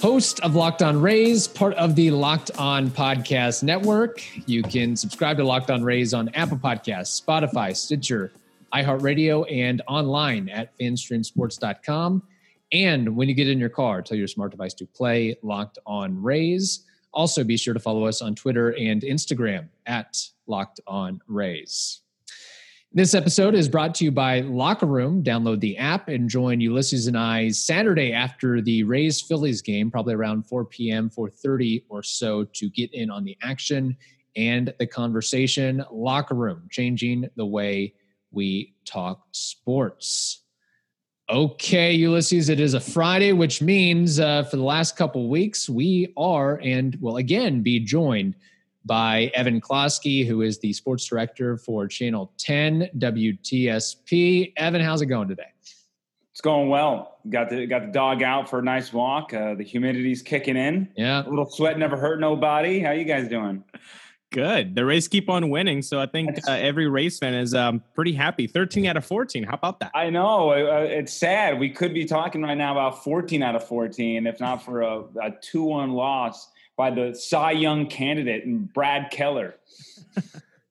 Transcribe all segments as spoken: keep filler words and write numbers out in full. Host of Locked On Rays, part of the Locked On Podcast Network. You can subscribe to Locked On Rays on Apple Podcasts, Spotify, Stitcher, iHeartRadio, and online at fan stream sports dot com. And when you get in your car, tell your smart device to play Locked On Rays. Also, be sure to follow us on Twitter and Instagram at Locked On Rays. This episode is brought to you by Locker Room. Download the app and join Ulysses and I Saturday after the Rays-Phillies game, probably around four p.m., four thirty or so, to get in on the action and the conversation. Locker Room, changing the way we talk sports. Okay, Ulysses, it is a Friday, which means uh, for the last couple weeks, we are and will again be joined by Evan Klosky, who is the sports director for Channel ten W T S P. Evan, how's it going today? It's going well. Got the got the dog out for a nice walk. Uh, the humidity's kicking in. Yeah, a little sweat never hurt nobody. How you guys doing? Good. The Rays keep on winning, so I think uh, every Rays fan is um, pretty happy. thirteen out of fourteen. How about that? I know. Uh, it's sad. We could be talking right now about fourteen out of fourteen, if not for a, a two one loss by the Cy Young candidate and Brad Keller.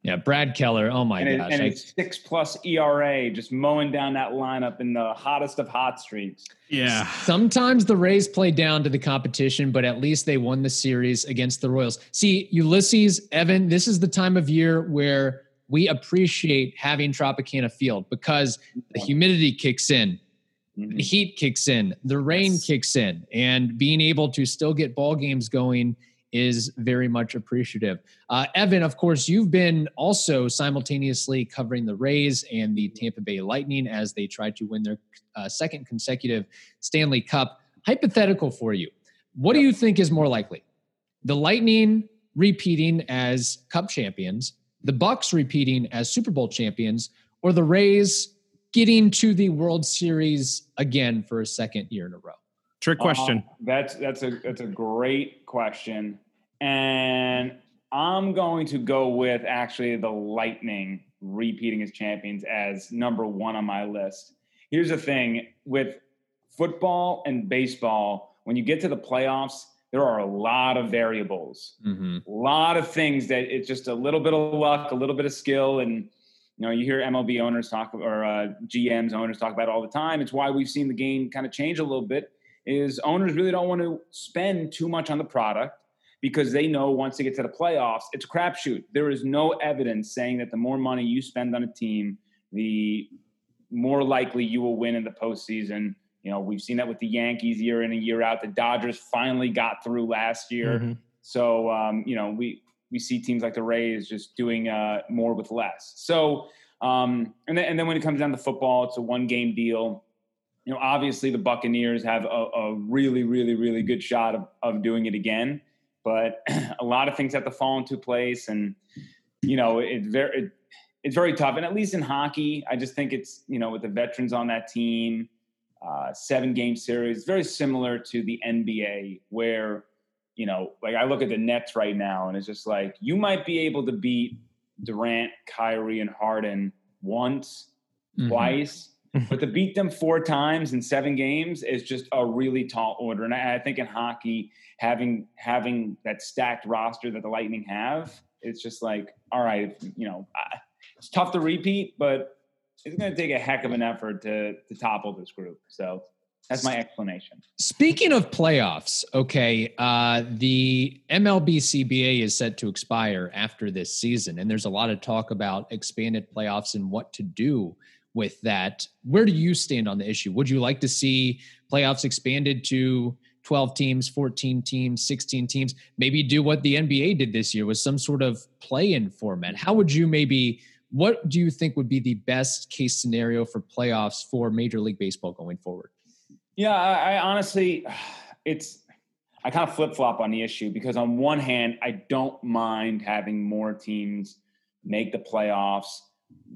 Yeah, Brad Keller. Oh, my and gosh. It, and a six-plus E R A, just mowing down that lineup in the hottest of hot streaks. Yeah. Sometimes the Rays play down to the competition, but at least they won the series against the Royals. See, Ulysses, Evan, this is the time of year where we appreciate having Tropicana Field because the humidity kicks in. Mm-hmm. The heat kicks in, the rain yes. kicks in, and being able to still get ball games going is very much appreciative. Uh, Evan, of course, you've been also simultaneously covering the Rays and the Tampa Bay Lightning as they try to win their uh, second consecutive Stanley Cup. Hypothetical for you. What yep. do you think is more likely? The Lightning repeating as Cup champions, the Bucks repeating as Super Bowl champions, or the Rays getting to the World Series again for a second year in a row? Trick question. Uh, that's that's a that's a great question, and I'm going to go with actually the Lightning repeating as champions as number one on my list. Here's the thing with football and baseball: when you get to the playoffs, there are a lot of variables, mm-hmm. a lot of things that it's just a little bit of luck, a little bit of skill, and you know, you hear M L B owners talk or uh, G Ms, owners talk about it all the time. It's why we've seen the game kind of change a little bit is owners really don't want to spend too much on the product because they know once they get to the playoffs, it's a crapshoot. There is no evidence saying that the more money you spend on a team, the more likely you will win in the postseason. You know, we've seen that with the Yankees year in and year out. The Dodgers finally got through last year. Mm-hmm. So, um, you know, we – we see teams like the Rays just doing uh, more with less. So, um, and, then, and then when it comes down to football, it's a one-game deal. You know, obviously the Buccaneers have a, a really, really, really good shot of, of doing it again. But a lot of things have to fall into place, and you know, it's very, it, it's very tough. And at least in hockey, I just think it's you know, with the veterans on that team, uh, seven-game series, very similar to the N B A where. You know, like I look at the Nets right now, and it's just like you might be able to beat Durant, Kyrie, and Harden once, mm-hmm. twice, but to beat them four times in seven games is just a really tall order. And I, I think in hockey, having having that stacked roster that the Lightning have, it's just like, all right, you know, it's tough to repeat, but it's going to take a heck of an effort to to topple this group. So. That's my explanation. Speaking of playoffs, okay, uh, the M L B C B A is set to expire after this season, and there's a lot of talk about expanded playoffs and what to do with that. Where do you stand on the issue? Would you like to see playoffs expanded to twelve teams, fourteen teams, sixteen teams, maybe do what the N B A did this year with some sort of play-in format? How would you maybe – what do you think would be the best case scenario for playoffs for Major League Baseball going forward? Yeah, I, I honestly, it's, I kind of flip-flop on the issue because on one hand, I don't mind having more teams make the playoffs,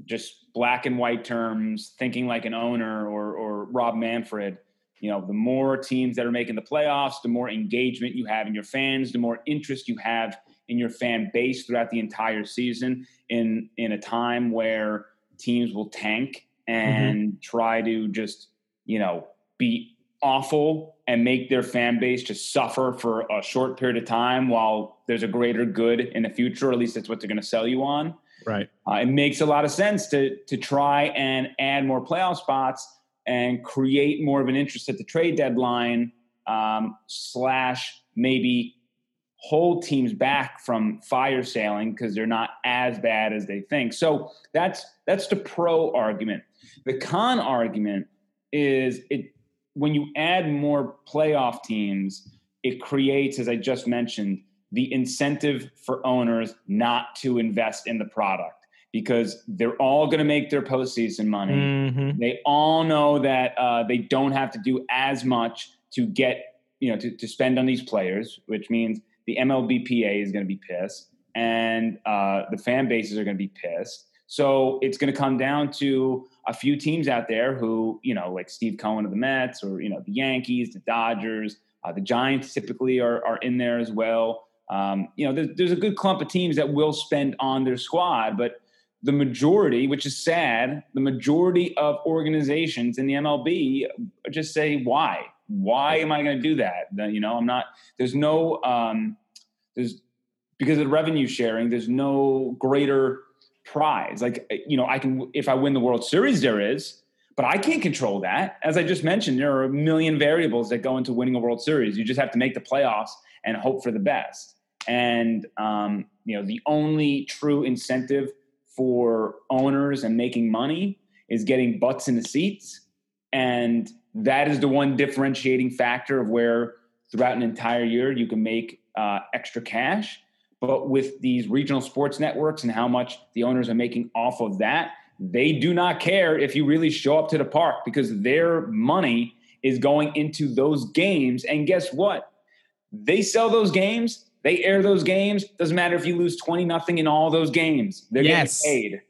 just black and white terms, thinking like an owner or or Rob Manfred. You know, the more teams that are making the playoffs, the more engagement you have in your fans, the more interest you have in your fan base throughout the entire season, in in a time where teams will tank and mm-hmm. try to just, you know, be awful and make their fan base just suffer for a short period of time while there's a greater good in the future, or at least that's what they're going to sell you on. Right. Uh, it makes a lot of sense to to try and add more playoff spots and create more of an interest at the trade deadline, um, slash maybe hold teams back from fire sailing because they're not as bad as they think. So that's that's the pro argument. The con argument is it when you add more playoff teams, it creates, as I just mentioned, the incentive for owners not to invest in the product, because they're all going to make their postseason money. Mm-hmm. They all know that uh, they don't have to do as much to get, you know, to, to spend on these players, which means the M L B P A is going to be pissed and uh, the fan bases are going to be pissed. So it's going to come down to a few teams out there who, you know, like Steve Cohen of the Mets, or, you know, the Yankees, the Dodgers, uh, the Giants typically are, are in there as well. Um, you know, there's, there's a good clump of teams that will spend on their squad, but the majority, which is sad, the majority of organizations in the M L B just say, why? Why am I going to do that? You know, I'm not, there's no, um, there's, because of the revenue sharing, there's no greater prize. Like, you know, I can, if I win the World Series, there is, but I can't control that. As I just mentioned, there are a million variables that go into winning a World Series. You just have to make the playoffs and hope for the best. And, um, you know, the only true incentive for owners and making money is getting butts in the seats. And that is the one differentiating factor of where throughout an entire year you can make uh, extra cash. But with these regional sports networks and how much the owners are making off of that, they do not care if you really show up to the park, because their money is going into those games. And guess what? They sell those games. They air those games. Doesn't matter if you lose twenty nothing in all those games. They're yes. getting paid.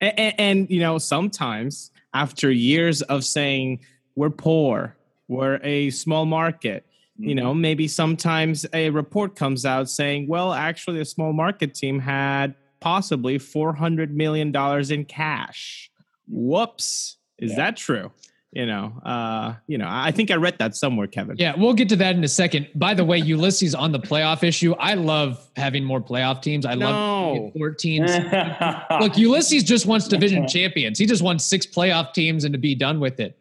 And, and, and, you know, sometimes after years of saying we're poor, we're a small market, mm-hmm. you know, maybe sometimes a report comes out saying, well, actually, the small market team had possibly four hundred million dollars in cash. Whoops. Is yeah. that true? You know, uh, you know, I think I read that somewhere, Kevin. Yeah, we'll get to that in a second. By the way, Ulysses on the playoff issue. I love having more playoff teams. I no. love fourteen. Look, Ulysses just wants division champions. He just wants six playoff teams and to be done with it.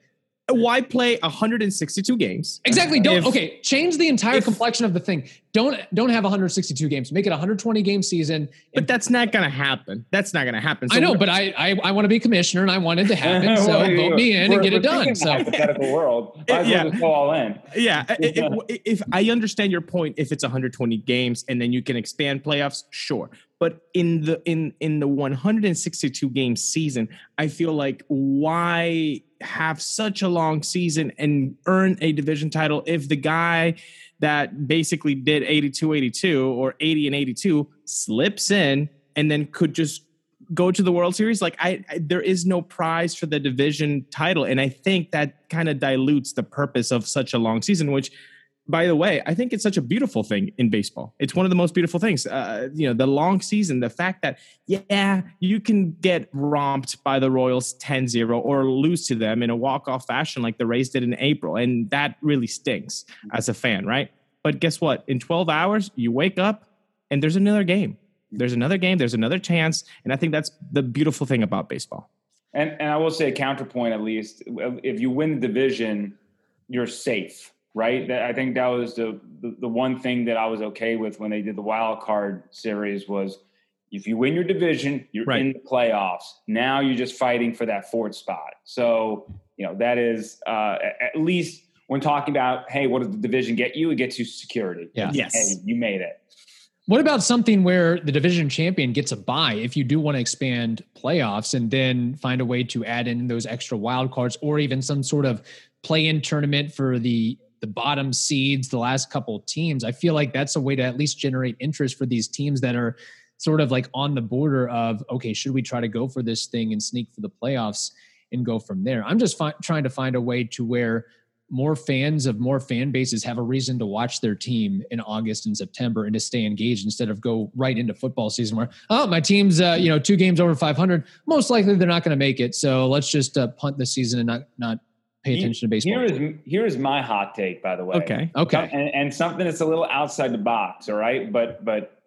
Why play one hundred sixty-two games? Exactly. Don't if, okay. Change the entire if, complexion of the thing. Don't don't have one hundred sixty-two games. Make it a one hundred twenty game season. But that's not going to happen. That's not going to happen. So I know, but I I, I want to be commissioner, and I want it to happen. So well, vote me in and get it done. So hypothetical world. Might as yeah. well just go all in. Yeah. it, it, if I understand your point, if it's one hundred twenty games and then you can expand playoffs, sure. But in the in in the one hundred sixty-two game season, I feel like why have such a long season and earn a division title if the guy that basically did eighty-two eighty-two or eighty and eighty-two slips in and then could just go to the World Series? Like I, I there is no prize for the division title, and I think that kind of dilutes the purpose of such a long season, which, by the way, I think it's such a beautiful thing in baseball. It's one of the most beautiful things. Uh, you know, the long season, the fact that, yeah, you can get romped by the Royals ten zero or lose to them in a walk-off fashion like the Rays did in April. And that really stinks as a fan, right? But guess what? In twelve hours, you wake up and there's another game. There's another game. There's another chance. And I think that's the beautiful thing about baseball. And, and I will say a counterpoint, at least. If you win the division, you're safe. Right. I think that was the, the the one thing that I was okay with when they did the wild card series was if you win your division, you're right. in the playoffs. Now you're just fighting for that fourth spot. So, you know, that is uh, at least when talking about, hey, what does the division get you? It gets you security. Yeah. Yes. Hey, you made it. What about something where the division champion gets a bye if you do want to expand playoffs and then find a way to add in those extra wild cards or even some sort of play-in tournament for the the bottom seeds, the last couple teams? I feel like that's a way to at least generate interest for these teams that are sort of like on the border of, okay, should we try to go for this thing and sneak for the playoffs and go from there? I'm just fi- trying to find a way to where more fans of more fan bases have a reason to watch their team in August and September and to stay engaged instead of go right into football season where, oh, my team's, uh, you know, two games over five hundred. Most likely they're not going to make it. So let's just uh, punt the season and not, not pay attention to baseball. Here is, here is my hot take, by the way. Okay. Okay. And, and something that's a little outside the box. All right. But, but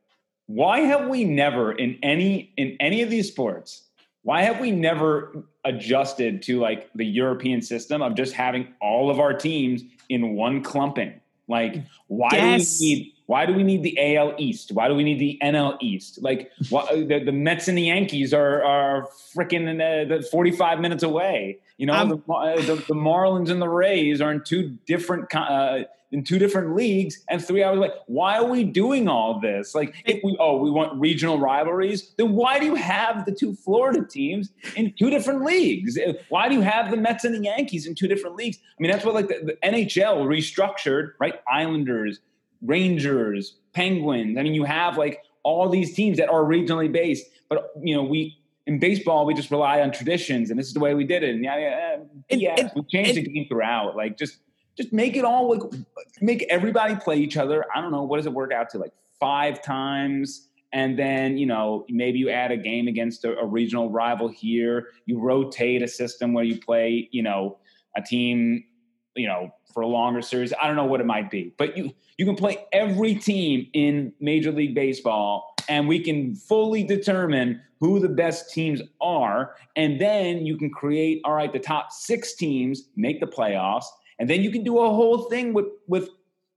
why have we never in any, in any of these sports, why have we never adjusted to like the European system of just having all of our teams in one clumping? Like, why yes. do we need, why do we need the A L East? Why do we need the N L East? Like why, the, the Mets and the Yankees are, are freaking uh, forty-five minutes away. You know, the, the, the Marlins and the Rays are in two different, uh, in two different leagues and three hours away. Why are we doing all this? Like, if we, oh, we want regional rivalries, then why do you have the two Florida teams in two different leagues? Why do you have the Mets and the Yankees in two different leagues? I mean, that's what like the, the N H L restructured, right? Islanders, Rangers, Penguins. I mean, you have like all these teams that are regionally based, but you know, we, in baseball, we just rely on traditions and this is the way we did it. And yeah, yeah, and, yeah and, we changed and, the game throughout. Like just, Just make it all like make everybody play each other. I don't know, what does it work out to, like five times? And then, you know, maybe you add a game against a, a regional rival here. You rotate a system where you play, you know, a team, you know, for a longer series. I don't know what it might be, but you you can play every team in Major League Baseball, and we can fully determine who the best teams are. And then you can create, all right, the top six teams make the playoffs. And then you can do a whole thing with with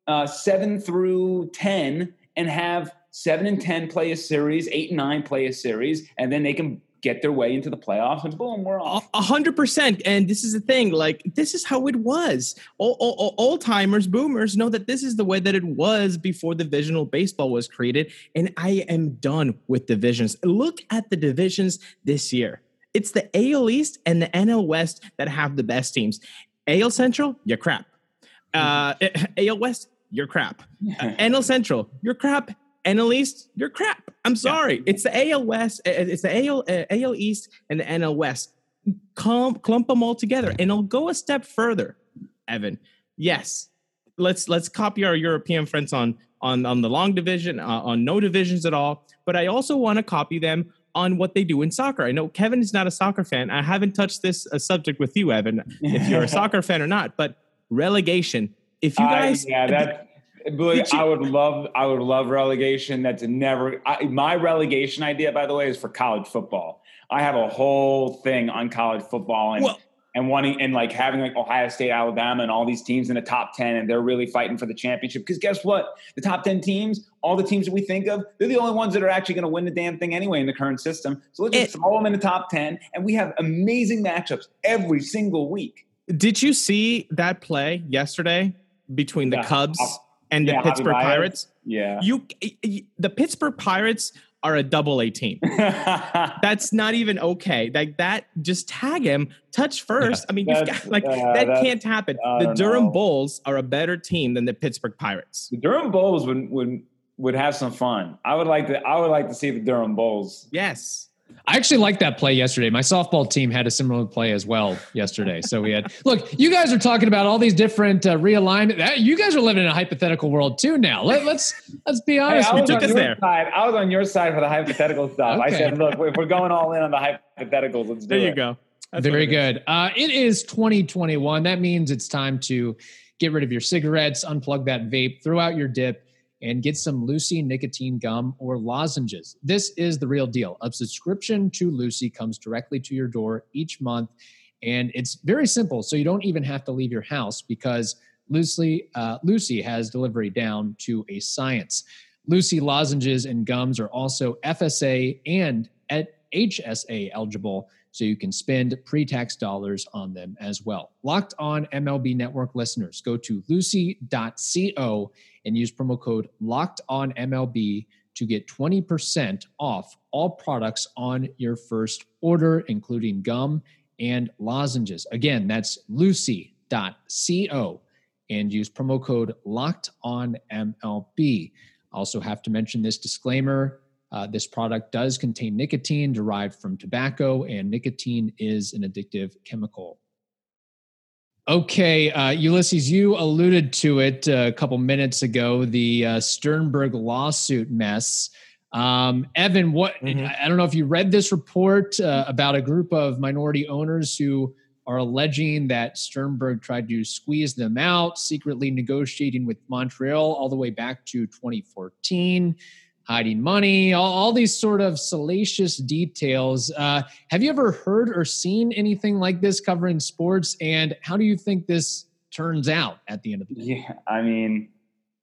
uh, seven through ten, and have seven and ten play a series, eight and nine play a series, and then they can get their way into the playoffs, and boom, we're off. A hundred percent. And this is the thing, like this is how it was. All, all, all, all timers, boomers know that this is the way that it was before divisional baseball was created. And I am done with divisions. Look at the divisions this year. It's the A L East and the N L West that have the best teams. A L Central, you're crap. Uh, A L West, you're crap. Uh, N L Central, you're crap. N L East, you're crap. I'm sorry. Yeah. It's the A L West. It's the A L, uh, A L East and the N L West. Clump, clump them all together. And I'll go a step further, Evan. Yes, let's let's copy our European friends on on, on the long division, uh, on no divisions at all. But I also want to copy them on what they do in soccer. I know Kevin is not a soccer fan. I haven't touched this uh, subject with you, Evan, if you're a soccer fan or not, but relegation. If you guys... Uh, yeah, that, you, I would love I would love relegation. That's never... I, my relegation idea, by the way, is for college football. I have a whole thing on college football and well, and wanting and like having like Ohio State, Alabama, and all these teams in the top ten, and they're really fighting for the championship. Because guess what? The top ten teams, all the teams that we think of, they're the only ones that are actually going to win the damn thing anyway in the current system. So let's just throw them in the top ten, and we have amazing matchups every single week. Did you see that play yesterday between the yeah. Cubs and yeah, the Pittsburgh Pirates? Yeah, you the Pittsburgh Pirates are a double A team. That's not even okay. Like that, just tag him, touch first. I mean, you've got, like uh, that can't happen. I the Durham know. Bulls are a better team than the Pittsburgh Pirates. The Durham Bulls would would would have some fun. I would like to. I would like to see the Durham Bulls. Yes. I actually liked that play yesterday. My softball team had a similar play as well yesterday. So we had, look, you guys are talking about all these different uh, realignment. You guys are living in a hypothetical world too now. Let, let's let's be honest. Hey, I, was you took us there. Side. I was on your side for the hypothetical stuff. Okay. I said, look, if we're going all in on the hypotheticals, let's do there it. There you go. That's very good. Uh, it is twenty twenty-one. That means it's time to get rid of your cigarettes, unplug that vape, throw out your dip, and get some Lucy nicotine gum or lozenges. This is the real deal. A subscription to Lucy comes directly to your door each month, and it's very simple, so you don't even have to leave your house because Lucy, uh, Lucy has delivery down to a science. Lucy lozenges and gums are also F S A and H S A eligible, so you can spend pre-tax dollars on them as well. Locked On M L B Network listeners, go to lucy dot co and use promo code LOCKEDONMLB to get twenty percent off all products on your first order, including gum and lozenges. Again, that's lucy dot co and use promo code LOCKEDONMLB. Also have to mention this disclaimer. Uh, this product does contain nicotine derived from tobacco, and nicotine is an addictive chemical. Okay, uh, Ulysses, you alluded to it a couple minutes ago, the uh, Sternberg lawsuit mess. Um, Evan, what mm-hmm. I don't know if you read this report uh, about a group of minority owners who are alleging that Sternberg tried to squeeze them out, secretly negotiating with Montreal all the way back to twenty fourteen, hiding money, all, all these sort of salacious details. Uh, have you ever heard or seen anything like this covering sports? And how do you think this turns out at the end of the day? Yeah, I mean,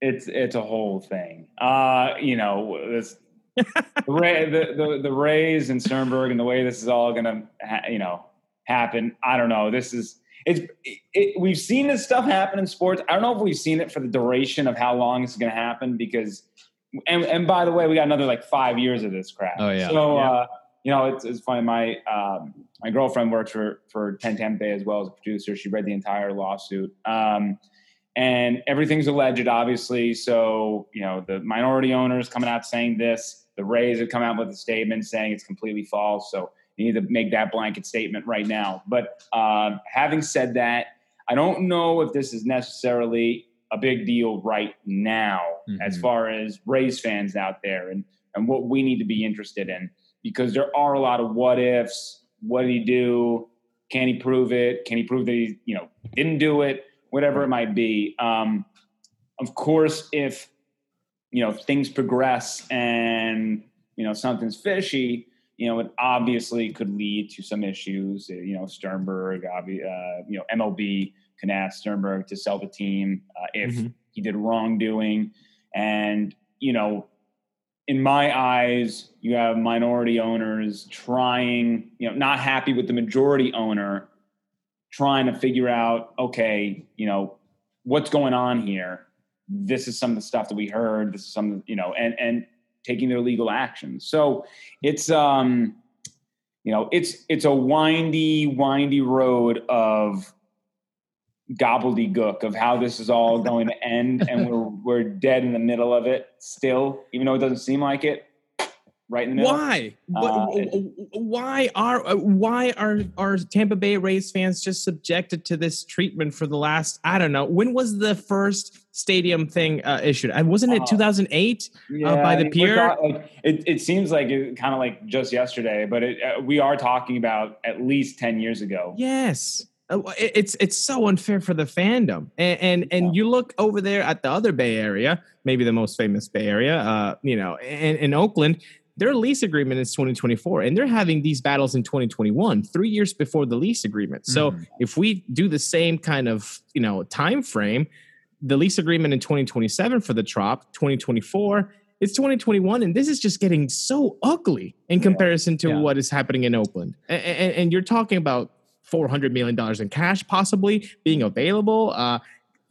it's it's a whole thing. Uh, you know, this, the, the, the, the Rays and Sternberg and the way this is all going to, ha- you know, happen. I don't know. This is it's. It, it, we've seen this stuff happen in sports. I don't know if we've seen it for the duration of how long it's going to happen. Because, and and by the way, we got another like five years of this crap. Oh yeah. So yeah. Uh, you know, it's, it's funny. My um, my girlfriend works for for ten ten Bay as well as a producer. She read the entire lawsuit. Um, and everything's alleged, obviously. So you know, the minority owners coming out saying this. The Rays have come out with a statement saying it's completely false. So you need to make that blanket statement right now. But uh, having said that, I don't know if this is necessarily a big deal right now mm-hmm. as far as Rays fans out there and, and what we need to be interested in, because there are a lot of what ifs. What did he do? Can he prove it? Can he prove that he, you know, didn't do it? Whatever it might be. Um, of course, if, you know, things progress and, you know, something's fishy, you know, it obviously could lead to some issues. You know, Sternberg, uh, you know, M L B can ask Sternberg to sell the team uh, if mm-hmm. he did wrongdoing. And, you know, in my eyes, you have minority owners trying, you know, not happy with the majority owner, trying to figure out, okay, you know, what's going on here? This is some of the stuff that we heard. This is some, you know, and, and, taking their legal actions. So it's, um, you know, it's, it's a windy, windy road of gobbledygook of how this is all going to end. And we're, we're dead in the middle of it still, even though it doesn't seem like it right in the middle. Why, uh, why are, why are, are Tampa Bay Rays fans just subjected to this treatment for the last, I don't know, when was the first stadium thing uh, issued? I wasn't it two thousand eight yeah, uh, by the I mean, pier. Not, like, it, it seems like it kind of like just yesterday, but it, uh, we are talking about at least ten years ago. Yes. Uh, it, it's, it's so unfair for the fandom. And, and, yeah. and you look over there at the other Bay Area, maybe the most famous Bay Area, uh, you know, in, in Oakland, their lease agreement is twenty twenty-four and they're having these battles in twenty twenty-one, three years before the lease agreement. So mm. if we do the same kind of, you know, time frame, the lease agreement in twenty twenty-seven for the Trop, twenty twenty-four, it's twenty twenty-one, and this is just getting so ugly in comparison to yeah. what is happening in Oakland. And, and, and you're talking about four hundred million dollars in cash possibly being available. Uh,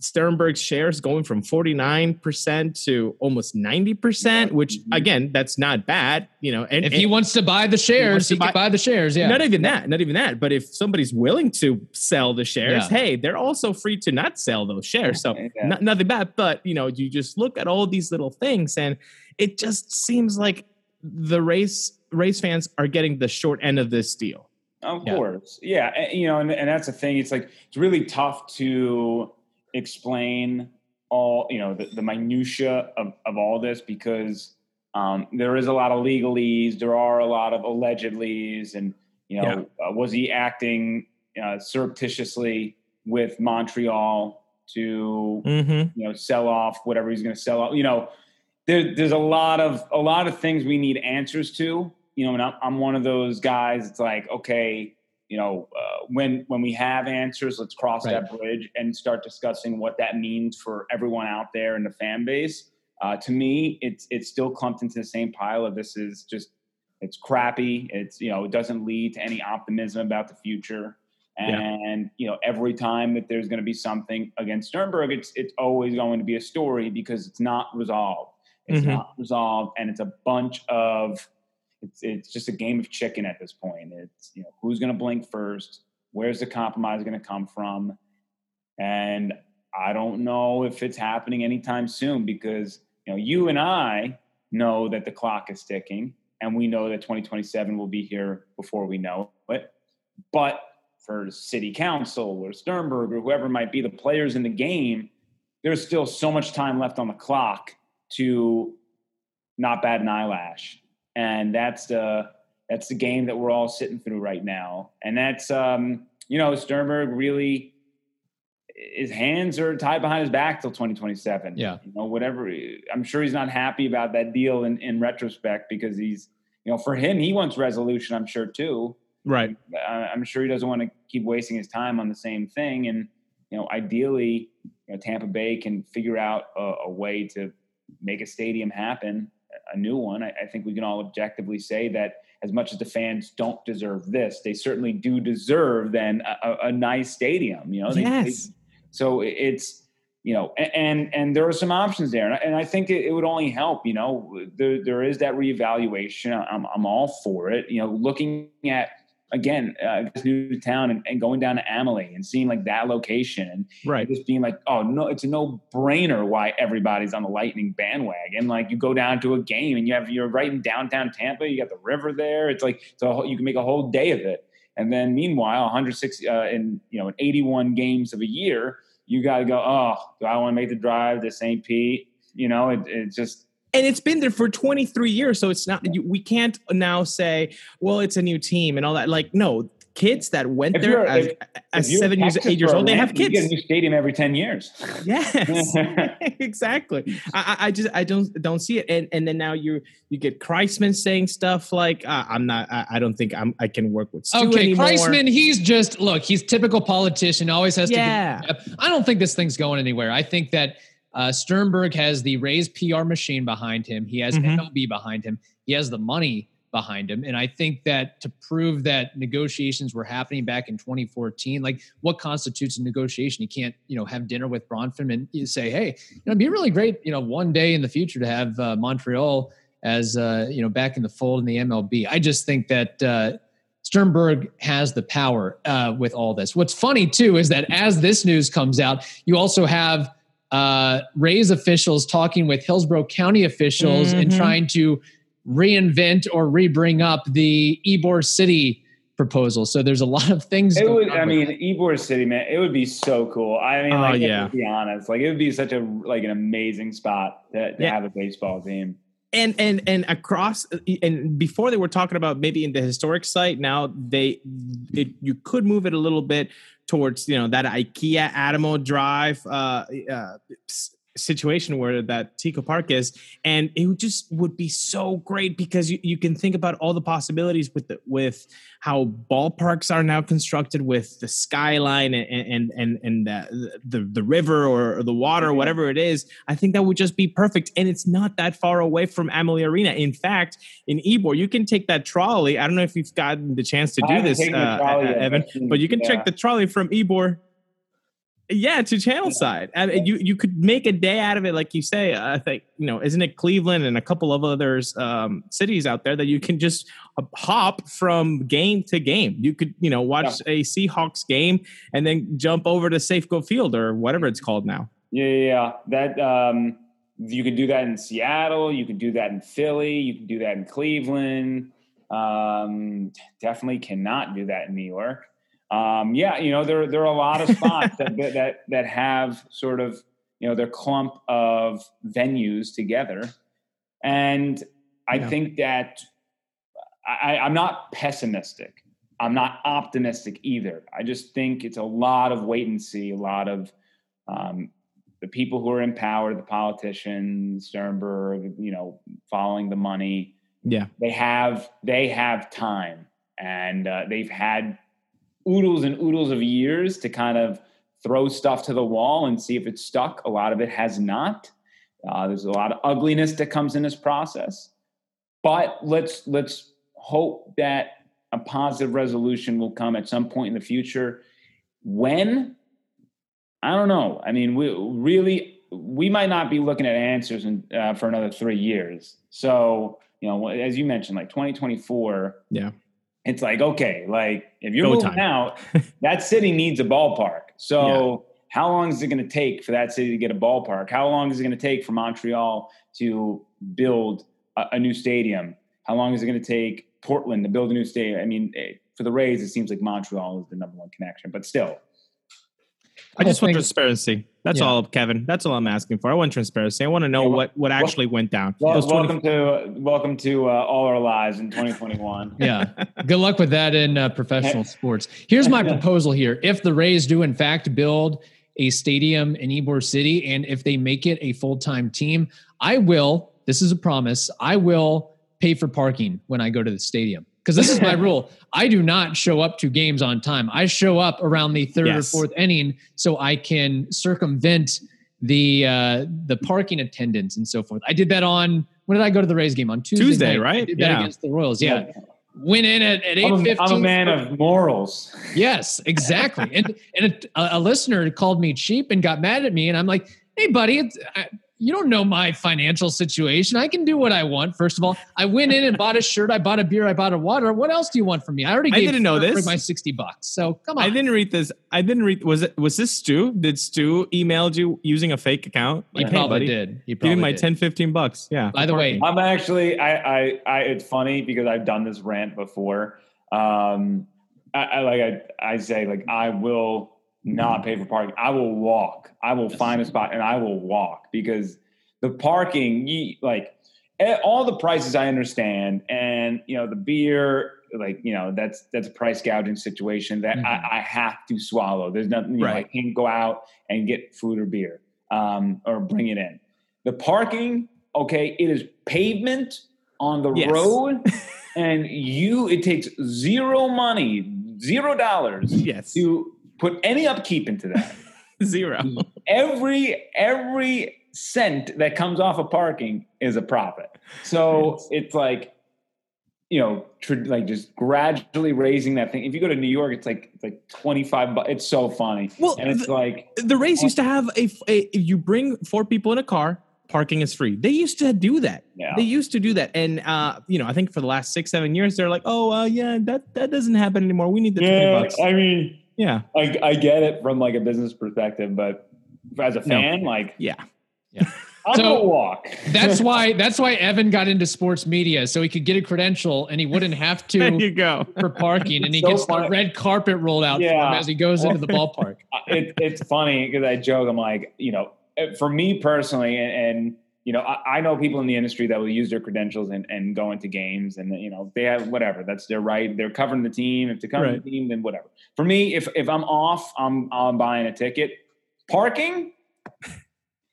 Sternberg's shares going from forty-nine percent to almost ninety percent, which again, that's not bad. You know, and if he and wants to buy the shares, he, he buy, can buy the shares. Yeah. Not even that, not even that. But if somebody's willing to sell the shares, yeah. hey, they're also free to not sell those shares. So yeah. not, nothing bad, but you know, you just look at all these little things and it just seems like the race race fans are getting the short end of this deal. Of yeah. course. Yeah. And, you know, and, and that's the thing. It's like, it's really tough to explain all, you know, the, the minutia of, of all this, because um, there is a lot of legalese. There are a lot of allegedlys, and, you know, yeah. uh, was he acting uh, surreptitiously with Montreal to, mm-hmm. you know, sell off whatever he's going to sell off? You know, there, there's a lot of, a lot of things we need answers to, you know, and I'm, I'm one of those guys. It's like, okay, you know, uh, when when we have answers, let's cross right. that bridge and start discussing what that means for everyone out there in the fan base. Uh, to me, it's it's still clumped into the same pile of this is just, it's crappy. It's, you know, it doesn't lead to any optimism about the future. And, yeah. you know, every time that there's going to be something against Sternberg, it's it's always going to be a story because it's not resolved. It's mm-hmm. not resolved. And it's a bunch of, It's it's just a game of chicken at this point. It's, you know, who's going to blink first? Where's the compromise going to come from? And I don't know if it's happening anytime soon, because, you know, you and I know that the clock is ticking, and we know that twenty twenty-seven will be here before we know it. But for city council or Sternberg or whoever it might be, the players in the game, there's still so much time left on the clock to not bat an eyelash. And that's the, that's the game that we're all sitting through right now. And that's, um, you know, Sternberg really, his hands are tied behind his back till twenty twenty-seven. Yeah. You know, whatever. I'm sure he's not happy about that deal in, in retrospect, because he's, you know, for him, he wants resolution, I'm sure, too. Right. I'm sure he doesn't want to keep wasting his time on the same thing. And, you know, ideally, you know, Tampa Bay can figure out a, a way to make a stadium happen, a new one. I, I think we can all objectively say that as much as the fans don't deserve this, they certainly do deserve then a, a, a nice stadium, you know? They, yes. They, so it's, you know, and, and there are some options there. And I think it would only help, you know, there, there is that reevaluation. I'm, I'm all for it. You know, looking at, again, uh, this new town and, and going down to Amalie and seeing like that location and, right. and just being like, oh no, it's a no brainer why everybody's on the Lightning bandwagon. Like you go down to a game and you have, you're right in downtown Tampa, you got the river there. It's like, so you can make a whole day of it. And then meanwhile, one hundred sixty uh, in, you know, in eighty-one games of a year, you got to go, oh, do I want to make the drive to Saint Pete? You know, it, it just. And it's been there for twenty-three years. So it's not, you, we can't now say, well, it's a new team and all that. Like, no, kids that went there as, if, as if seven years, eight years old, they have kids. You get a new stadium every ten years. Yes, exactly. I, I just, I don't, don't see it. And and then now you, you get Kreisman saying stuff like, uh, I'm not, I, I don't think I'm, I can work with Stu okay, anymore. Kreisman, he's just, look, he's typical politician, always has yeah. to be, I don't think this thing's going anywhere. I think that, Uh, Sternberg has the Rays P R machine behind him. He has mm-hmm. M L B behind him. He has the money behind him. And I think that to prove that negotiations were happening back in twenty fourteen, like what constitutes a negotiation? You can't, you know, have dinner with Bronfman and you say, hey, you know, it'd be really great, you know, one day in the future to have uh, Montreal as, uh, you know, back in the fold in the M L B. I just think that uh, Sternberg has the power uh, with all this. What's funny too, is that as this news comes out, you also have Uh, Rays officials talking with Hillsborough County officials mm-hmm. and trying to reinvent or re-bring up the Ybor City proposal. So there's a lot of things. It going would, on I mean, that. Ybor City, man, it would be so cool. I mean, like, oh, yeah. to be honest, like it would be such a like an amazing spot to, to yeah. have a baseball team. And and and across and before they were talking about maybe in the historic site. Now they, it, you could move it a little bit towards, you know, that IKEA Adamo Drive uh, uh, situation where that Tico Park is. And it would just would be so great because you, you can think about all the possibilities with the, with how ballparks are now constructed with the skyline and and and, and the, the, the river or the water, whatever it is. I think that would just be perfect. And it's not that far away from Amalie Arena. In fact, in Ybor, you can take that trolley. I don't know if you've gotten the chance to do this, uh, uh, Evan, but you can yeah. take the trolley from Ybor Yeah, to Channelside. I mean, you you could make a day out of it, like you say. I think, you know, isn't it Cleveland and a couple of others um, cities out there that you can just hop from game to game? You could, you know, watch yeah. a Seahawks game and then jump over to Safeco Field or whatever it's called now. Yeah, yeah, yeah. That um, you could do that in Seattle. You could do that in Philly. You could do that in Cleveland. Um, definitely cannot do that in New York. Um, yeah, you know, there, there are a lot of spots that, that, that have sort of, you know, their clump of venues together. And I yeah. think that I, I'm not pessimistic. I'm not optimistic either. I just think it's a lot of wait and see, a lot of, um, the people who are in power, the politicians, Sternberg, you know, following the money. Yeah. They have, they have time and, uh, they've had oodles and oodles of years to kind of throw stuff to the wall and see if it's stuck. A lot of it has not. Uh, there's a lot of ugliness that comes in this process, but let's, let's hope that a positive resolution will come at some point in the future. When? I don't know. I mean, we really, we might not be looking at answers in, uh, for another three years. So, you know, as you mentioned, like twenty twenty-four. Yeah. It's like, okay, like if you're Go moving time. out, that city needs a ballpark. So yeah. how long is it going to take for that city to get a ballpark? How long is it going to take for Montreal to build a, a new stadium? How long is it going to take Portland to build a new stadium? I mean, for the Rays, it seems like Montreal is the number one connection, but still. I just want transparency. That's yeah. all, Kevin. That's all I'm asking for. I want transparency. I want to know yeah, well, what, what actually well, went down. Well, welcome, twenty- to, welcome to uh, all our lives in twenty twenty-one. Yeah. Good luck with that in uh, professional sports. Here's my proposal here. If the Rays do, in fact, build a stadium in Ybor City, and if they make it a full-time team, I will, this is a promise, I will pay for parking when I go to the stadium. Because this is my rule. I do not show up to games on time. I show up around the third yes. or fourth inning so I can circumvent the uh, the parking attendants and so forth. I did that on, when did I go to the Rays game? On Tuesday, Tuesday night, right? I did that yeah. against the Royals, yeah. yeah. Went in at, at eight fifteen. I'm a man of morals. Yes, exactly. and and a, a listener called me cheap and got mad at me, and I'm like, hey, buddy, it's... I, you don't know my financial situation. I can do what I want. First of all, I went in and bought a shirt. I bought a beer. I bought a water. What else do you want from me? I already gave I didn't know this. For my sixty bucks. So come on. I didn't read this. I didn't read. Was it, was this Stu? Did Stu emailed you using a fake account? He like, probably hey, did. He probably Give me my did. ten, fifteen bucks. Yeah. By the way, I'm actually, I, I, I, it's funny because I've done this rant before. Um, I, I like, I, I say like, I will not pay for parking. I will walk. I will find a spot and I will walk, because the parking, you, like all the prices I understand, and you know, the beer, like, you know, that's, that's a price gouging situation that mm-hmm. I, I have to swallow. There's nothing, you right. know, I can't go out and get food or beer um, or bring it in. The parking. Okay. It is pavement on the yes. road and you, it takes zero money, zero dollars yes. to put any upkeep into that. Zero. Every every cent that comes off of parking is a profit. So yes. it's like, you know, tr- like just gradually raising that thing. If you go to New York, it's like it's like twenty-five bucks. It's so funny. Well, and it's the, like the Rays used to have a, a you bring four people in a car, parking is free. They used to do that. Yeah. They used to do that. And, uh, you know, I think for the last six, seven years, they're like, oh, uh, yeah, that, that doesn't happen anymore. We need the yeah, twenty bucks. I mean, yeah, I, I get it from like a business perspective, but as a fan, no. like, yeah, yeah, I'll so go walk. That's why. That's why Evan got into sports media, so he could get a credential and he wouldn't have to. There you go for parking, and he so gets funny. The red carpet rolled out yeah. for him as he goes into the ballpark. It, it's funny because I joke. I'm like, you know, for me personally, and, and you know, I, I know people in the industry that will use their credentials and, and go into games, and you know, they have whatever. That's their right. They're covering the team. If they cover right. the team, then whatever. For me, if, if I'm off, I'm I'm buying a ticket. Parking,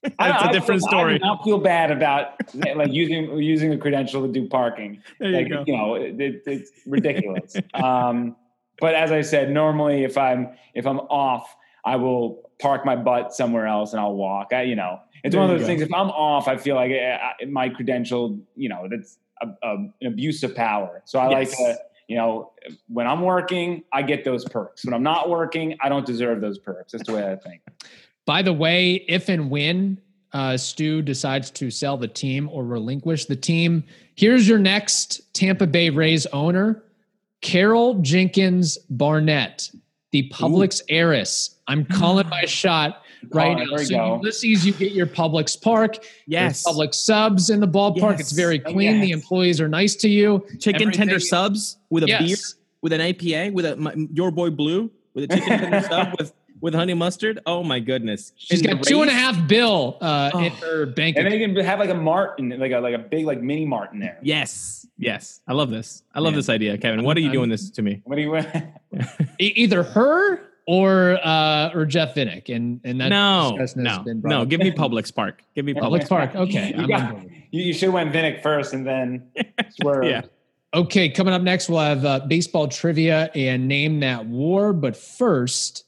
that's I, a different I feel, story. I do not feel bad about like using using a credential to do parking. There like, you go. You know, it, it, it's ridiculous. um, but as I said, normally if I'm if I'm off, I will park my butt somewhere else and I'll walk. I, you know, it's there one of those go. Things. If I'm off, I feel like I, I, my credential, you know, that's a, a, an abuse of power. So I yes. like to. You know, when I'm working, I get those perks. When I'm not working, I don't deserve those perks. That's the way I think. By the way, if and when uh, Stu decides to sell the team or relinquish the team, here's your next Tampa Bay Rays owner, Carol Jenkins Barnett, the Publix Ooh. Heiress. I'm calling my shot right oh, now. So go. Ulysses, you get your Publix park. Yes. There's Publix subs in the ballpark. Yes. It's very clean. Yes. The employees are nice to you. Chicken Everything. Tender subs with a yes. beer, with an I P A, with a my, your boy Blue, with a chicken tender sub with with honey mustard. Oh my goodness! She's in got two and a half bill uh, oh. in her bank, and then you can have like a mart in, like a like a big like mini mart in there. Yes, yes, I love this. I love yeah. this idea, Kevin. What are you I'm, doing this to me? What do you? Either her. Or uh, or Jeff Vinnick, and and that no, no, been no. Give me Publix Park. Give me Publix Park. Okay, you, got, you should have went Vinnick first, and then swerve. Yeah. Okay, coming up next, we'll have uh, baseball trivia and name that war. But first,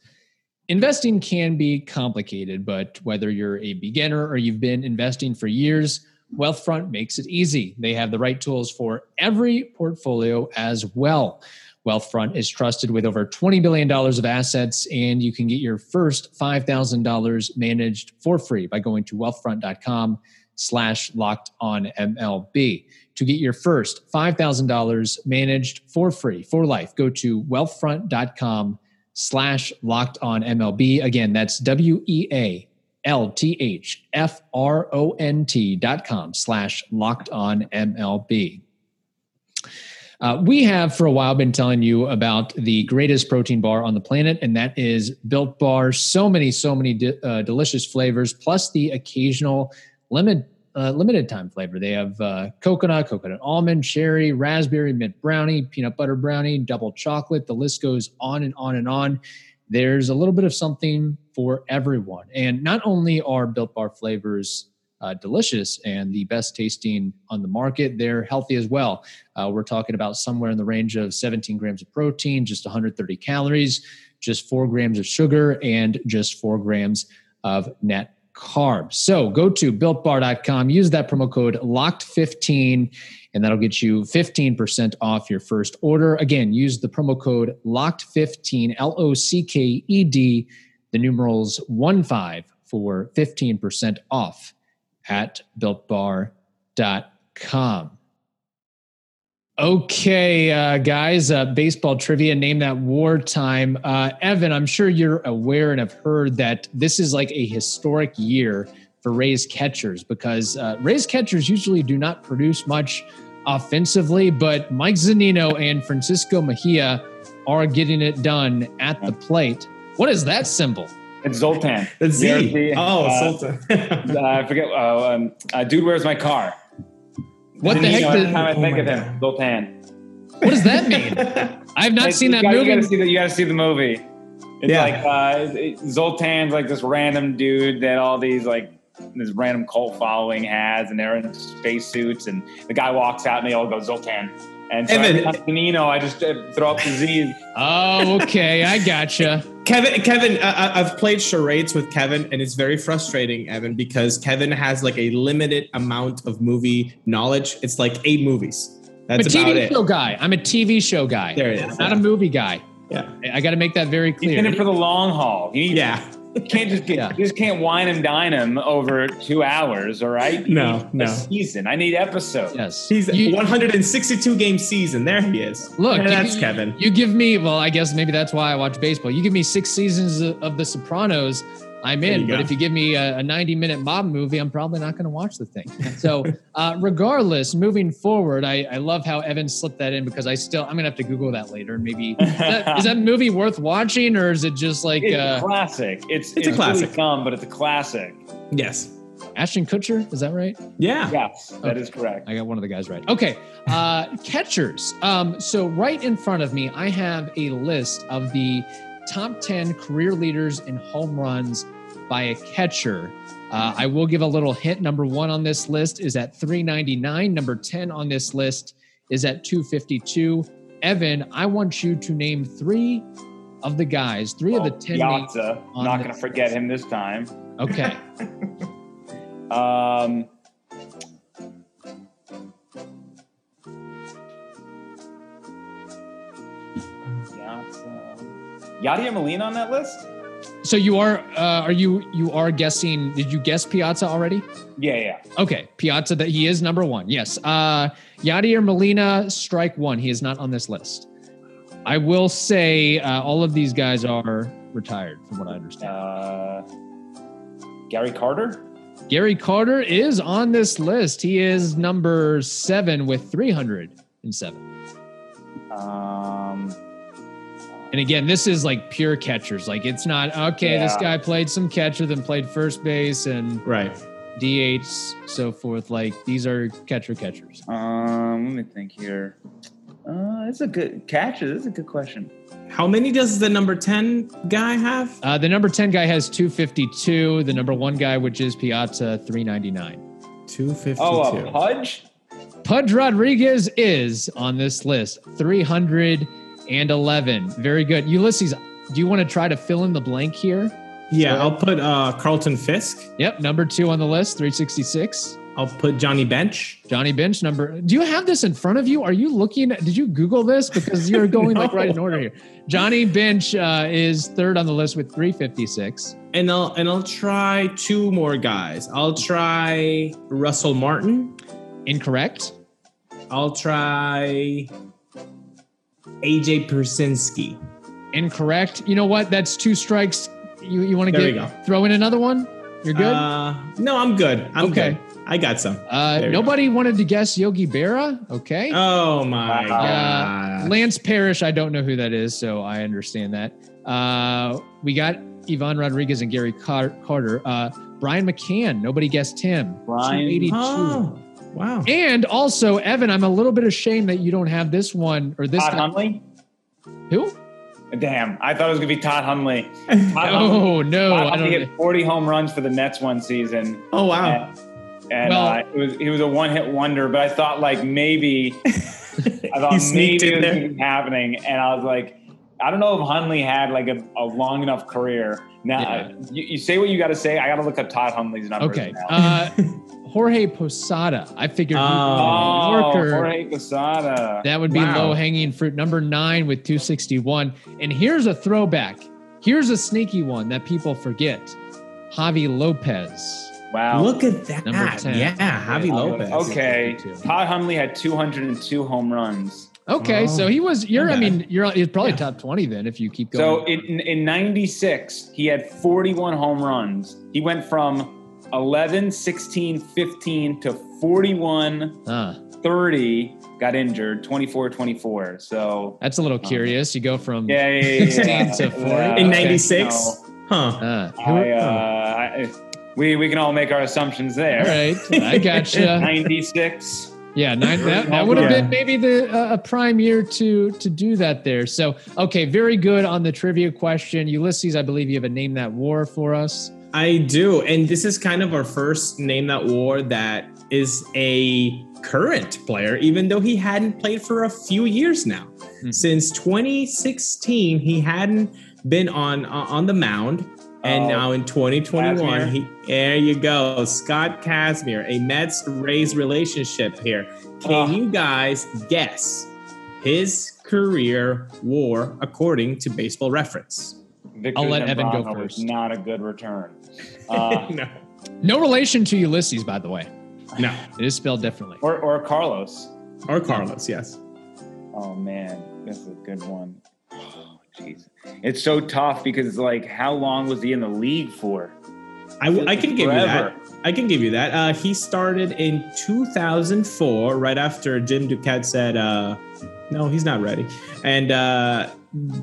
investing can be complicated, but whether you're a beginner or you've been investing for years, Wealthfront makes it easy. They have the right tools for every portfolio as well. Wealthfront is trusted with over twenty billion dollars of assets, and you can get your first five thousand dollars managed for free by going to wealthfront.com slash locked on MLB. To get your first five thousand dollars managed for free for life, go to wealthfront.com slash locked on MLB. Again, that's W E A L T H F R O N T dot com slash locked on M L B. Uh, we have for a while been telling you about the greatest protein bar on the planet, and that is Built Bar. So many, so many de- uh, delicious flavors, plus the occasional limit, uh, limited time flavor. They have uh, coconut, coconut almond, cherry, raspberry, mint brownie, peanut butter brownie, double chocolate. The list goes on and on and on. There's a little bit of something for everyone. And not only are Built Bar flavors Uh, delicious and the best tasting on the market, they're healthy as well. Uh, we're talking about somewhere in the range of seventeen grams of protein, just one hundred thirty calories, just four grams of sugar, and just four grams of net carbs. So go to built bar dot com, use that promo code locked fifteen, and that'll get you fifteen percent off your first order. Again, use the promo code locked fifteen, L O C K E D, the numerals one five, for fifteen percent off at built bar dot com. Okay, uh, guys, uh, baseball trivia, name that wartime. Uh, Evan, I'm sure you're aware and have heard that this is like a historic year for Rays catchers, because uh, Rays catchers usually do not produce much offensively, but Mike Zunino and Francisco Mejia are getting it done at the plate. What is that symbol? It's Zoltan. It's Z. Z. Oh, uh, Zoltan. uh, I forget. Uh, um, uh, dude, where's my car? What the heck? Every time I think oh of him, God. Zoltan. What does that mean? I've not it's, seen that got, movie. You got to see the, you got to see the movie. It's yeah. like uh, it, Zoltan's like this random dude that all these like this random cult following has, and they're in spacesuits, and the guy walks out, and they all go Zoltan. And so Evan, I, you know, I just throw up the Z. Oh, okay, I gotcha. Kevin, Kevin, uh, I've played charades with Kevin, and it's very frustrating, Evan, because Kevin has like a limited amount of movie knowledge. It's like eight movies. That's I'm a about T V it. Show guy. I'm a T V show guy. There it is. Not yeah. a movie guy. Yeah, I got to make that very clear. He's in it for the long haul. He yeah. To- You can't just get, yeah. you just can't wine and dine him over two hours, all right? You no, no. Season. I need episodes. Yes, he's you, one hundred sixty-two game season. There he is. Look, yeah, that's you, Kevin. You give me, well, I guess maybe that's why I watch baseball. You give me six seasons of, of The Sopranos, I'm in. But if you give me a, a ninety-minute mob movie, I'm probably not going to watch the thing. So, uh, regardless, moving forward, I, I love how Evan slipped that in, because I still I'm going to have to Google that later. Maybe is that, is that movie worth watching, or is it just like it's uh, a classic? It's it's, it's a classic, really dumb, but it's a classic. Yes. Ashton Kutcher, is that right? Yeah. Yes, that okay. is correct. I got one of the guys right. Okay, uh, catchers. Um, so right in front of me, I have a list of the top ten career leaders in home runs by a catcher. Uh, I will give a little hint. Number one on this list is at three ninety-nine. Number ten on this list is at two fifty-two. Evan, I want you to name three of the guys, three oh, of the ten. Piazza. I'm not going to forget list. him this time. Okay. um. Yadier Molina on that list? So you are, uh, are you, you are guessing, did you guess Piazza already? Yeah, yeah. Okay, Piazza, that he is number one, yes. Uh, Yadier Molina, strike one. He is not on this list. I will say uh, all of these guys are retired, from what I understand. Uh, Gary Carter? Gary Carter is on this list. He is number seven with three hundred seven. Um... And again, this is like pure catchers. Like it's not, okay, yeah. this guy played some catcher, then played first base and right. D H, so forth. Like these are catcher catchers. Um, let me think here. Uh, it's a good catcher. That's a good question. How many does the number ten guy have? Uh, the number ten guy has two fifty-two. The number one guy, which is Piazza, three ninety-nine. two fifty-two. Oh, uh, Pudge? Pudge Rodriguez is on this list. three hundred. And eleven. Very good. Ulysses, do you want to try to fill in the blank here? Yeah, sure. I'll put uh, Carlton Fisk. Yep, number two on the list, three sixty-six. I'll put Johnny Bench. Johnny Bench, number... Do you have this in front of you? Are you looking... Did you Google this? Because you're going no. like right in order here. Johnny Bench uh, is third on the list with three fifty-six. And I'll, and I'll try two more guys. I'll try Russell Martin. Incorrect. I'll try... A J Persinski. Incorrect. You know what? That's two strikes. You you want to get throw in another one? You're good? Uh, no, I'm good. I'm okay. good. I got some. Uh, nobody go. wanted to guess Yogi Berra. Okay. Oh, my uh, God. Lance Parrish. I don't know who that is, so I understand that. Uh, we got Ivan Rodriguez and Gary Car- Carter. Uh, Brian McCann. Nobody guessed him. Brian. two eighty-two Oh, wow. And also, Evan, I'm a little bit ashamed that you don't have this one or this. Todd Hundley? Who? Damn, I thought it was going to be Todd Hundley. Todd oh, Hundley. no. Todd Hundley hit forty home runs for the Nets one season. Oh, wow. And, and well, uh, it was it was a one-hit wonder, but I thought, like, maybe – I thought maybe it was happening. And I was like, I don't know if Hundley had, like, a, a long enough career. Now, yeah. you, you say what you got to say. I got to look up Todd Hundley's numbers okay. now. Uh, Jorge Posada. I figured. Oh, New Yorker, Jorge Posada. That would be wow. low-hanging fruit. Number nine with two sixty-one. And here's a throwback. Here's a sneaky one that people forget. Javi Lopez. Wow. Look at that. Number ten. Yeah, Javi Lopez. Okay. Todd Hundley had two hundred two home runs. Okay, oh, so he was. You're. Okay. I mean, you're. He's probably yeah. top twenty then if you keep going. So in in ninety-six, he had forty-one home runs. He went from eleven, sixteen, fifteen to forty-one, huh. thirty. Got injured, twenty-four, twenty-four. So that's a little um, curious. You go from yeah, yeah, yeah, sixteen yeah. to forty yeah, in ninety-six. Okay. No. Huh. Uh, I, uh, I, we we can all make our assumptions there. All right, I gotcha. ninety-six. Yeah, nine, that, that would have yeah. been maybe the uh, a prime year to to do that there. So, okay, very good on the trivia question. Ulysses, I believe you have a Name That War for us. I do, and this is kind of our first Name That War that is a current player, even though he hadn't played for a few years now. Mm-hmm. Since twenty sixteen, he hadn't been on uh, on the mound. And oh, now in twenty twenty-one, he, there you go. Scott Kazmir, a Mets-Rays relationship here. Can oh. you guys guess his career war according to Baseball Reference? Victor I'll let Sembrano Evan go first. Not a good return. Uh, no. no relation to Ulysses, by the way. No. It is spelled differently. Or, or Carlos. Or Carlos, yes. Oh, man. This is a good one. Jeez. It's so tough because, like, how long was he in the league for? I, I can give forever. you that. I can give you that. Uh, he started in two thousand four, right after Jim Duquette said, uh, no, he's not ready, and uh,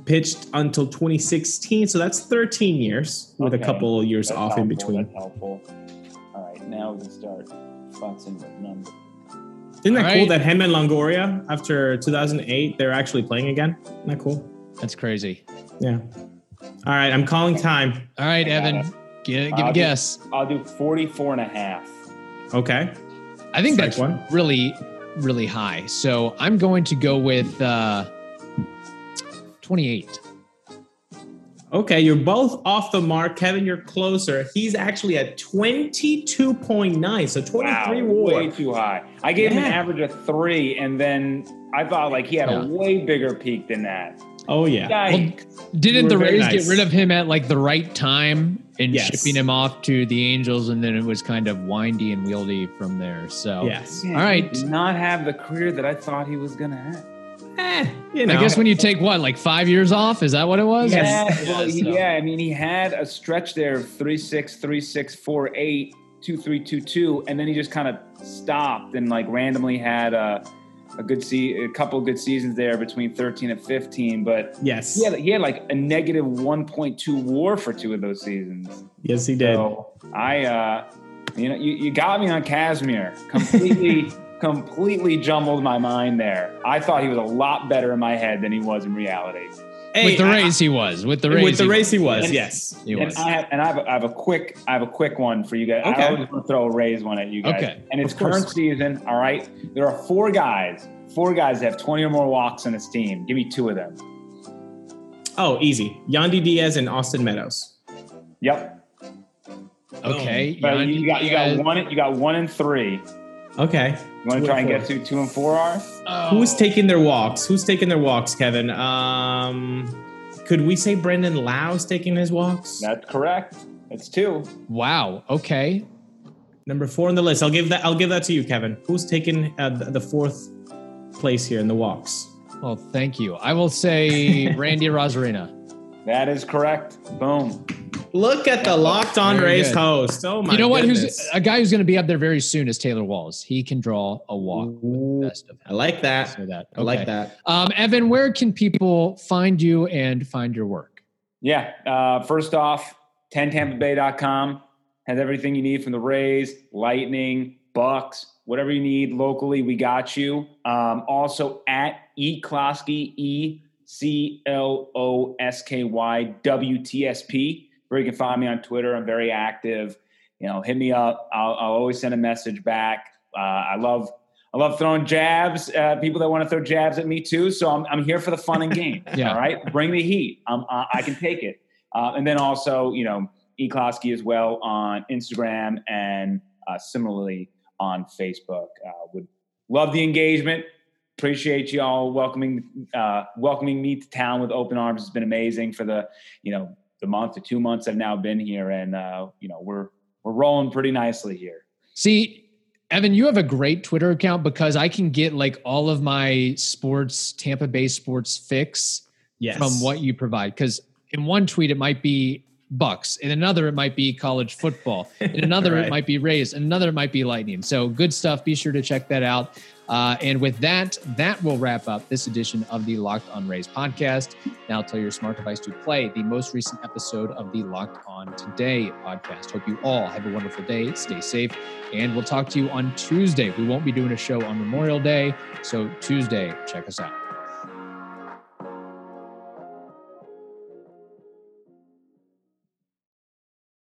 pitched until twenty sixteen. So that's thirteen years with okay. a couple of years that's off helpful, in between. That's helpful. All right, now we can start fussing with numbers. Isn't that All cool right. that him and Longoria, after two thousand eight, they're actually playing again? Isn't that cool? That's crazy. Yeah. All right. I'm calling time. All right, Evan. Give, give a guess. Do, I'll do forty-four and a half. Okay. I think that's one. really, really high. So I'm going to go with uh, twenty-eight. Okay. You're both off the mark. Kevin, you're closer. He's actually at twenty-two point nine. So twenty-three wow, war. Way too high. I gave yeah. him an average of three, and then I thought like he had yeah. a way bigger peak than that. Oh, yeah. Well, didn't the Rays nice. get rid of him at, like, the right time and yes. shipping him off to the Angels, and then it was kind of windy and wieldy from there? So, yes. yeah, all right. He did not have the career that I thought he was going to have. Eh, you know. I guess when you take, what, like five years off? Is that what it was? Yes. Yeah, well, so. yeah, I mean, he had a stretch there of three six, three six, four eight, two three, two two, and then he just kind of stopped and, like, randomly had a – A good se- a couple of good seasons there between thirteen and fifteen, but yes, he had, he had like a negative one point two war for two of those seasons. Yes, he did. So I, uh, you know, you, you got me on Kazmir. Completely, completely jumbled my mind there. I thought he was a lot better in my head than he was in reality. Hey, with the Rays, he was. With the Rays, with the Rays, he was. He was. And, yes, he was. And I have, and I have, a, I have a quick, I have a quick one for you guys. Okay. I always want to throw a Rays one at you guys. Okay. And it's current season. All right. There are four guys, four guys that have twenty or more walks on this team. Give me two of them. Oh, easy. Yandy Diaz and Austin Meadows. Yep. Okay. But you, you got, you got one, you got one and three. Okay. You want to try and get to two and four are? Oh. Who's taking their walks? Who's taking their walks, Kevin? Um, could we say Brendan Lau's taking his walks? That's correct. That's two. Wow. Okay. Number four on the list. I'll give that. I'll give that to you, Kevin. Who's taking uh, the fourth place here in the walks? Well, thank you. I will say Randy Rosarena. That is correct. Boom. Look at the Locked On very Rays good. host. Oh, my You know goodness. what? Who's, a guy who's going to be up there very soon is Taylor Walls. He can draw a walk. Ooh, with the best of I like that. I, that. I okay. like that. Um, Evan, where can people find you and find your work? Yeah. Uh, first off, ten tampa bay dot com has everything you need from the Rays, Lightning, Bucks, whatever you need locally, we got you. Um, also at E. Klosky, E C L O S K Y, W T S P, where you can find me on Twitter. I'm very active. You know, hit me up. I'll, I'll always send a message back. Uh, I love I love throwing jabs, uh, people that want to throw jabs at me too. So I'm I'm here for the fun and game. yeah. All right? Bring the heat. Um, uh, I can take it. Uh, and then also, you know, E. Klosky as well on Instagram and uh, similarly on Facebook. Uh, would love the engagement. Appreciate you all welcoming uh, welcoming me to town with open arms. It's been amazing for the, you know, the month to two months I've now been here, and uh, you know, we're we're rolling pretty nicely here. See, Evan, you have a great Twitter account because I can get like all of my sports, Tampa Bay sports fix yes. from what you provide. Because in one tweet it might be Bucks, in another it might be college football, in another right. it might be Rays, in another it might be Lightning. So good stuff. Be sure to check that out. Uh, and with that, that will wrap up this edition of the Locked On Rays podcast. Now tell your smart device to play the most recent episode of the Locked On Today podcast. Hope you all have a wonderful day. Stay safe. And we'll talk to you on Tuesday. We won't be doing a show on Memorial Day. So Tuesday, check us out.